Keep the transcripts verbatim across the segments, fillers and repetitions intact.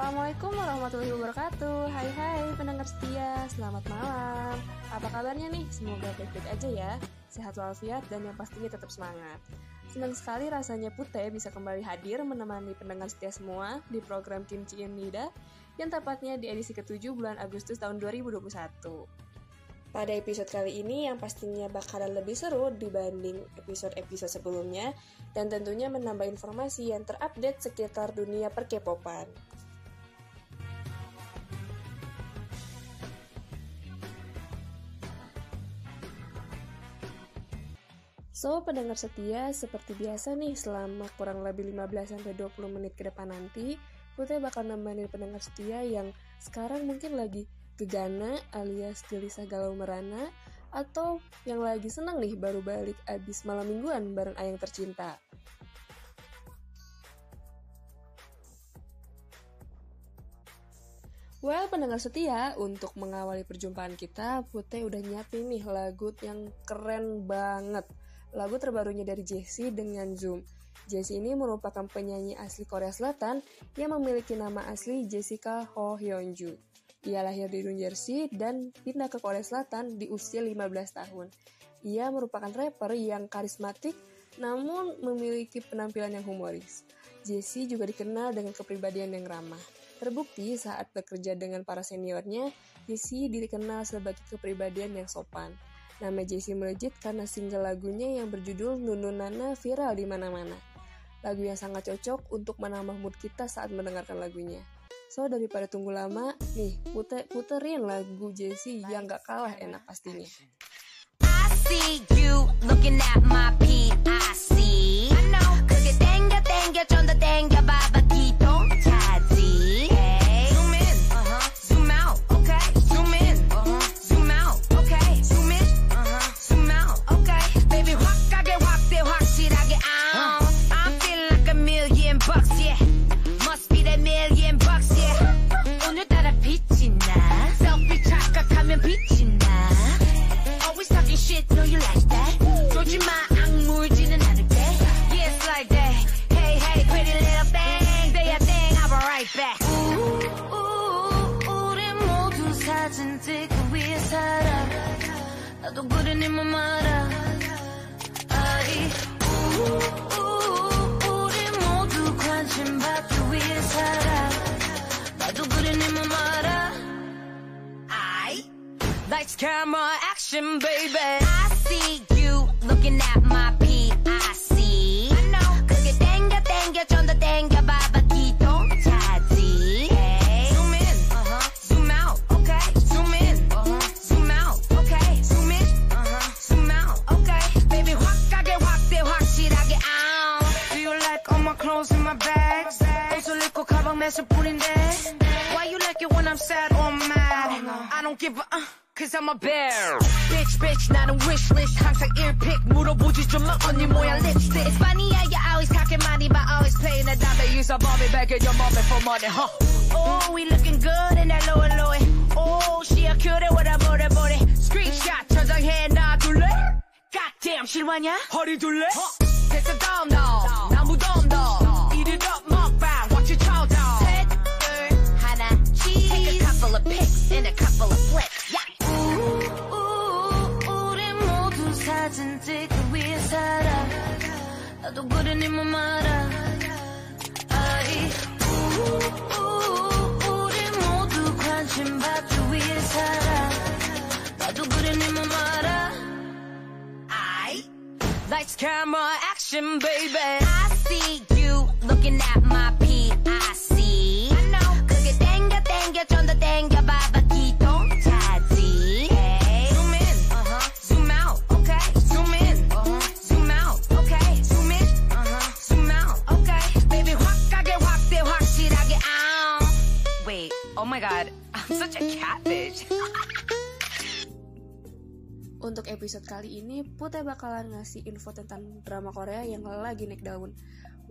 Assalamualaikum warahmatullahi wabarakatuh. Hai hai pendengar setia, selamat malam. Apa kabarnya nih? Semoga baik-baik aja ya. Sehat walafiat dan yang pastinya tetap semangat. Senang sekali rasanya Putih bisa kembali hadir menemani pendengar setia semua di program Kimchi Inida yang tepatnya di edisi ketujuh bulan Agustus tahun dua ribu dua puluh satu. Pada episode kali ini yang pastinya bakalan lebih seru dibanding episode-episode sebelumnya dan tentunya menambah informasi yang terupdate sekitar dunia per-K-popan. So, pendengar setia, seperti biasa nih selama kurang lebih lima belas sampai dua puluh menit ke depan nanti, Putih bakal nemenin pendengar setia yang sekarang mungkin lagi gegana alias gelisah galau merana, atau yang lagi senang nih baru balik abis malam mingguan bareng ayang tercinta. Well, pendengar setia, untuk mengawali perjumpaan kita, Putih udah nyiapin nih lagu yang keren banget. Lagu terbarunya dari Jessie dengan Zoom. Jessie ini merupakan penyanyi asli Korea Selatan yang memiliki nama asli Jessica Ho Hyunji. Ia lahir di New Jersey dan pindah ke Korea Selatan di usia lima belas tahun. Ia merupakan rapper yang karismatik namun memiliki penampilan yang humoris. Jessie juga dikenal dengan kepribadian yang ramah. Terbukti saat bekerja dengan para seniornya, Jessie dikenal sebagai kepribadian yang sopan. Nama Jessie melejit karena single lagunya yang berjudul Nunu Nana viral di mana-mana. Lagu yang sangat cocok untuk menambah mood kita saat mendengarkan lagunya. So, daripada tunggu lama, nih puter, puterin lagu Jessie yang gak kalah enak pastinya. I see you looking at my feet, I see. I know. 그게 땡겨 땡겨 좀 더 땡겨 봐봐 기도 차지. Camera action, baby. I see you looking at my P. I see. I know. 그게 땡겨 땡겨 좀 더 땡겨 봐봐 기도 차지. Hey. Zoom in, uh-huh. Zoom out, okay. Zoom in, uh-huh. Zoom out, okay. Zoom in, uh-huh. Zoom out, okay. Baby 확 가게 확대 확실하게 out. Do you like all my clothes in my bag? 옷을 입고 가방 매실 뿐인데. Why you like it when I'm sad or mad? Oh, no. I don't give a. Uh. Cause I'm a bear. Bitch, bitch, 나는 wishlist. 항상 earpick. 물어보지 좀 마, 언니 모양 lipstick. It's funny, yeah, you always talking money, but always playing the dollar. You so mommy, begging your mommy for money, huh? Oh, we looking good in that lower lower. Oh, she a cutie with a booty booty. Screenshot, 저장해 놔둘래? Goddamn, 실화냐? 허리 둘래? 됐어, 다음 너. 나 무덤 너. Eat it up, 먹방. Watch it, chow down. 셋, 둘, 하나, cheese. Take a couple of pics and a couple of flicks. Yeah. 사진 찍기 위해 살아 나도 그래 네 맘 알아 아이 우우 우리 모두 관심 받기 위해 살아 나도 그래 네 맘 알아 아이 Lights, camera, action, baby I see you looking at my P I see I know 그게 땡겨 땡겨 좀 더 땡겨 봐봐 기도 차지 Oh my god, I'm such a catfish. Untuk episode kali ini, Putih bakalan ngasih info tentang drama Korea yang lagi naik daun.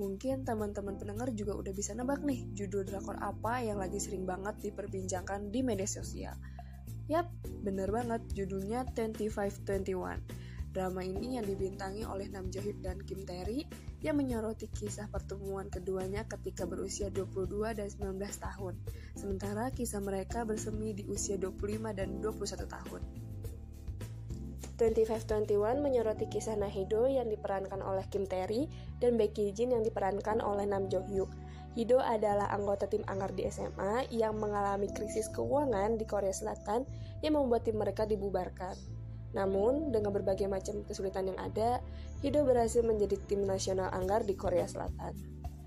Mungkin teman-teman pendengar juga udah bisa nebak nih judul drakor apa yang lagi sering banget diperbincangkan di media sosial. Yap, bener banget, judulnya dua lima dua satu. Drama ini yang dibintangi oleh Nam Joo-hyuk dan Kim Tae-ri yang menyoroti kisah pertemuan keduanya ketika berusia dua puluh dua dan sembilan belas tahun, sementara kisah mereka bersemi di usia dua puluh lima dan dua puluh satu tahun. dua lima dua satu menyoroti kisah Na Hido yang diperankan oleh Kim Tae-ri dan Baek Yi-jin yang diperankan oleh Nam Joo-hyuk. Hido adalah anggota tim anggar di S M A yang mengalami krisis keuangan di Korea Selatan yang membuat tim mereka dibubarkan. Namun, dengan berbagai macam kesulitan yang ada, Hido berhasil menjadi tim nasional anggar di Korea Selatan.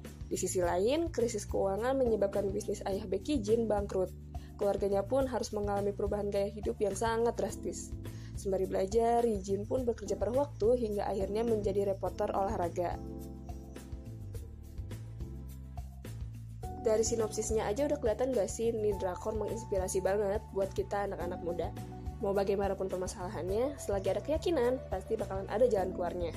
Di sisi lain, krisis keuangan menyebabkan bisnis ayah Baek Yi-jin bangkrut. Keluarganya pun harus mengalami perubahan gaya hidup yang sangat drastis. Sembari belajar, Yi-jin pun bekerja per waktu hingga akhirnya menjadi reporter olahraga. Dari sinopsisnya aja udah kelihatan gak sih, ini drakor menginspirasi banget buat kita anak-anak muda. Mau bagaimanapun permasalahannya, selagi ada keyakinan, pasti bakalan ada jalan keluarnya.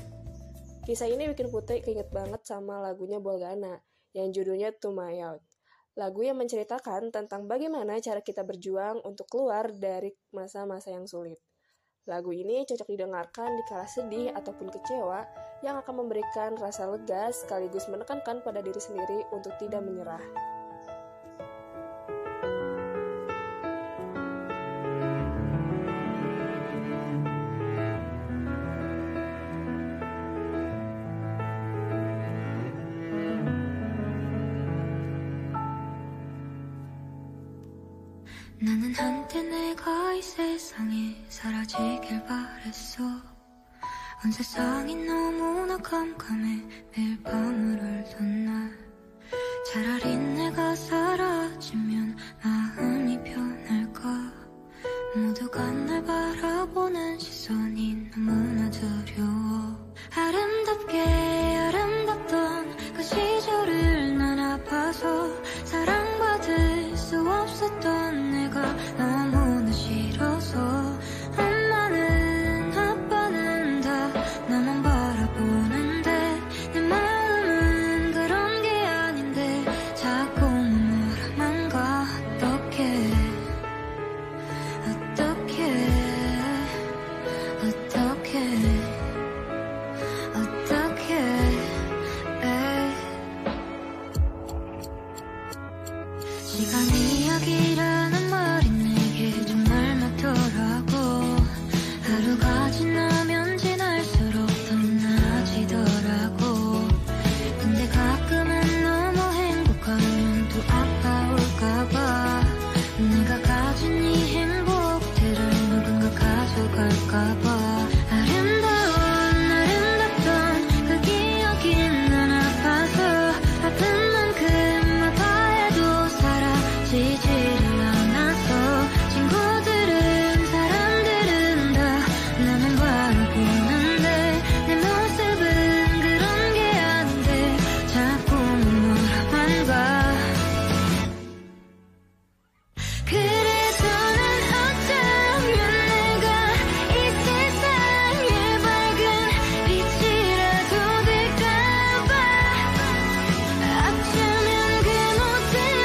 Kisah ini bikin Putri keinget banget sama lagunya Bolgana, yang judulnya To My Out. Lagu yang menceritakan tentang bagaimana cara kita berjuang untuk keluar dari masa-masa yang sulit. Lagu ini cocok didengarkan di kala sedih ataupun kecewa yang akan memberikan rasa lega sekaligus menekankan pada diri sendiri untuk tidak menyerah. 나는 한때 내가 이 세상에 사라지길 바랬어. 온 세상이 너무나 깜깜해 매일 밤을 울던 날. 차라리 내가 사라지면 마음이 변할까. 모두가 날 바라보는 시선이 너무나 두려워. 아름답게 아름답던 그 시절을 난 아파서 사랑받을 수 없었던 내가 너무나 싫어서 엄마는 아빠는 다 나만 바라보는데 내 마음은 그런 게 아닌데 자꾸 눈물만 가. 어떡해 어떡해 어떡해 어떡해. 시간 이야기라는 말이 내게 정말 맞더라고. 하루가 지나면 지날수록 덧나지더라고. 근데 가끔은 너무 행복하면 또 아파올까봐 내가 가진 이 행복들을 누군가 가져갈까봐. 아름다운 아름답던 그 기억이 난 아파서 아픈 만큼 아파해도 사라지지를 않았어. 친구들은 사람들은 다 나만 바라보는데 내 모습은 그런 게 아닌데 자꾸 뭐라만 봐. 그래서 난 어쩌면 내가 이 세상의 밝은 빛이라도 될까봐 어쩌면 그 모든 날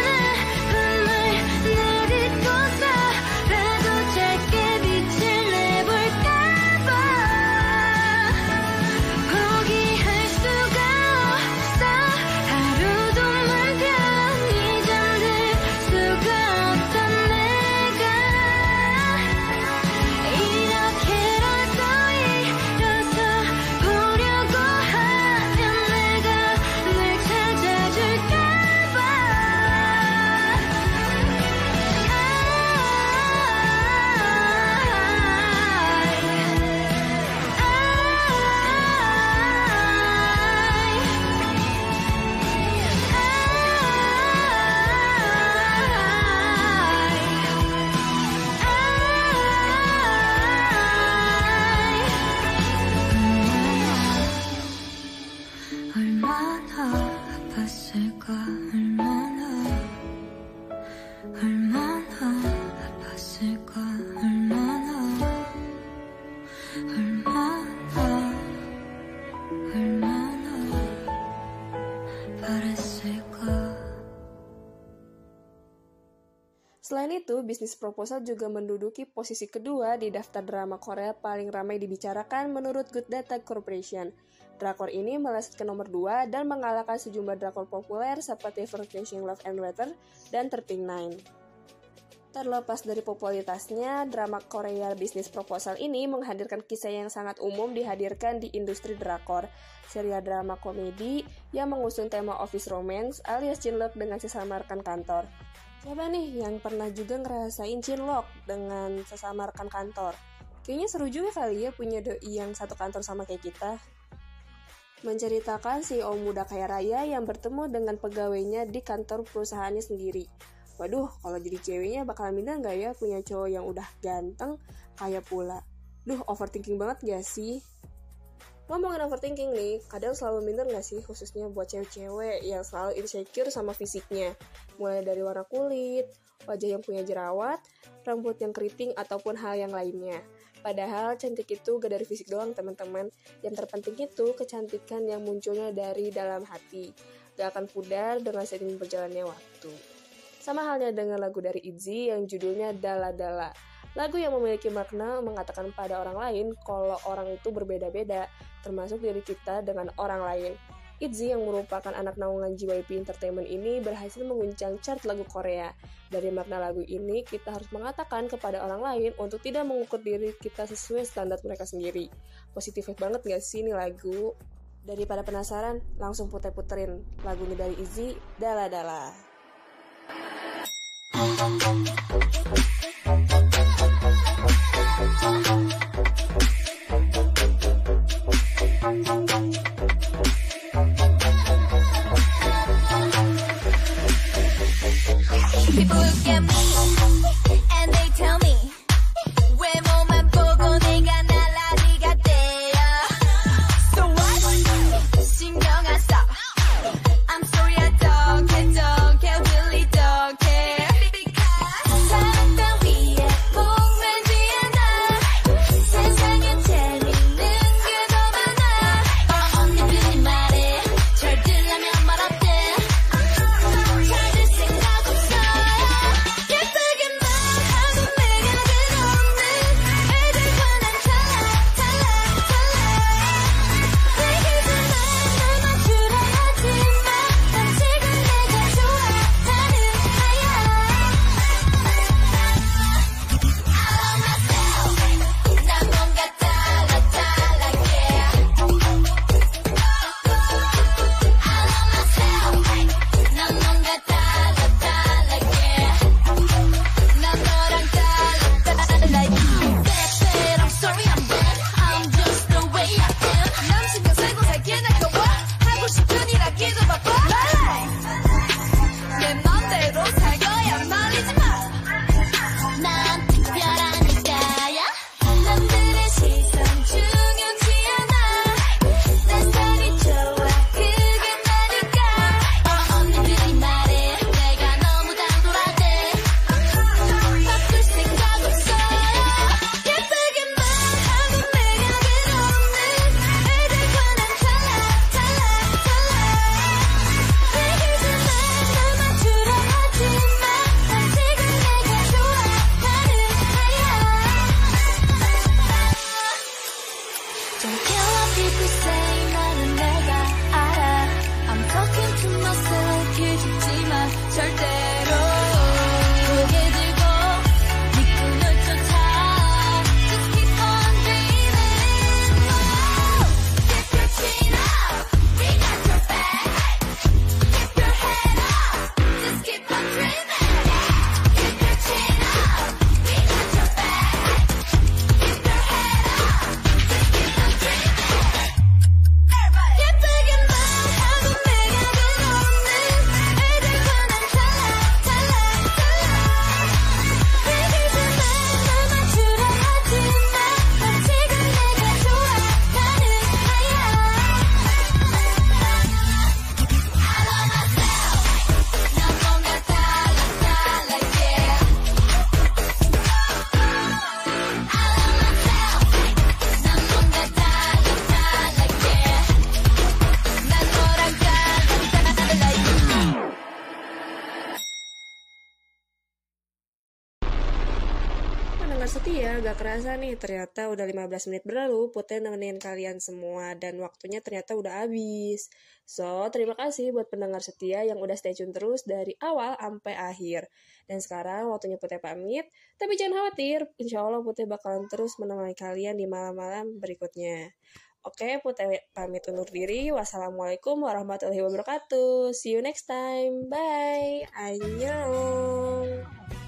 꿈을 내딛고서라도 작게 빛을 내볼까봐 포기할 수가 없어. 하루도 물편히 잠들 수가 없던 내가 이렇게라도 일어서 보려고 하면 내가 널 찾아줄까봐. I, I, I 얼마나 아팠을까 얼마나 얼마나 아팠을까 얼마나 얼마나 얼마나 바랬을까. Selain itu, Business Proposal juga menduduki posisi kedua di daftar drama Korea paling ramai dibicarakan menurut Good Data Corporation. Drakor ini meleset ke nomor dua dan mengalahkan sejumlah drakor populer seperti For Changing Love and Weather dan Thirteen Nine. Terlepas dari popularitasnya, drama Korea Business Proposal ini menghadirkan kisah yang sangat umum dihadirkan di industri drakor, serial drama komedi yang mengusung tema office romance alias cinlok dengan sesama rekan kantor. Coba nih yang pernah juga ngerasain cinlok dengan sesama rekan kantor. Kayaknya seru juga kali ya punya doi yang satu kantor sama kayak kita. Menceritakan C E O muda kaya raya yang bertemu dengan pegawainya di kantor perusahaannya sendiri. Waduh, kalau jadi ceweknya bakal minta nggak ya punya cowok yang udah ganteng, kaya pula. Duh, overthinking banget gak sih? Ngomongin overthinking nih, kadang selalu minder nggak sih khususnya buat cewek-cewek yang selalu insecure sama fisiknya? Mulai dari warna kulit, wajah yang punya jerawat, rambut yang keriting, ataupun hal yang lainnya. Padahal cantik itu gak dari fisik doang teman-teman. Yang terpenting itu kecantikan yang munculnya dari dalam hati. Gak akan pudar dengan seiring berjalannya waktu. Sama halnya dengan lagu dari Itzy yang judulnya Dala Dala. Lagu yang memiliki makna mengatakan pada orang lain kalau orang itu berbeda-beda, termasuk diri kita dengan orang lain. Itzy yang merupakan anak naungan J Y P Entertainment ini berhasil mengguncang chart lagu Korea. Dari makna lagu ini, kita harus mengatakan kepada orang lain untuk tidak mengukur diri kita sesuai standar mereka sendiri. Positif banget gak sih ini lagu? Daripada penasaran, langsung puter-puterin lagunya dari Itzy, Dala Dala. People look at me and they tell me 외모만 보고 내가 날라리 같대요. So what? 신경 안 써. I'm sorry I don't care, don't care, really don't care. Get setia, gak kerasa nih ternyata udah lima belas menit berlalu, Putih nemenin kalian semua dan waktunya ternyata udah habis. So, terima kasih buat pendengar setia yang udah stay tune terus dari awal sampai akhir. Dan sekarang waktunya Putih pamit, tapi jangan khawatir, insya Allah Putih bakalan terus menemani kalian di malam-malam berikutnya. Oke, Putih pamit undur diri. Wassalamualaikum warahmatullahi wabarakatuh. See you next time. Bye. Annyeong.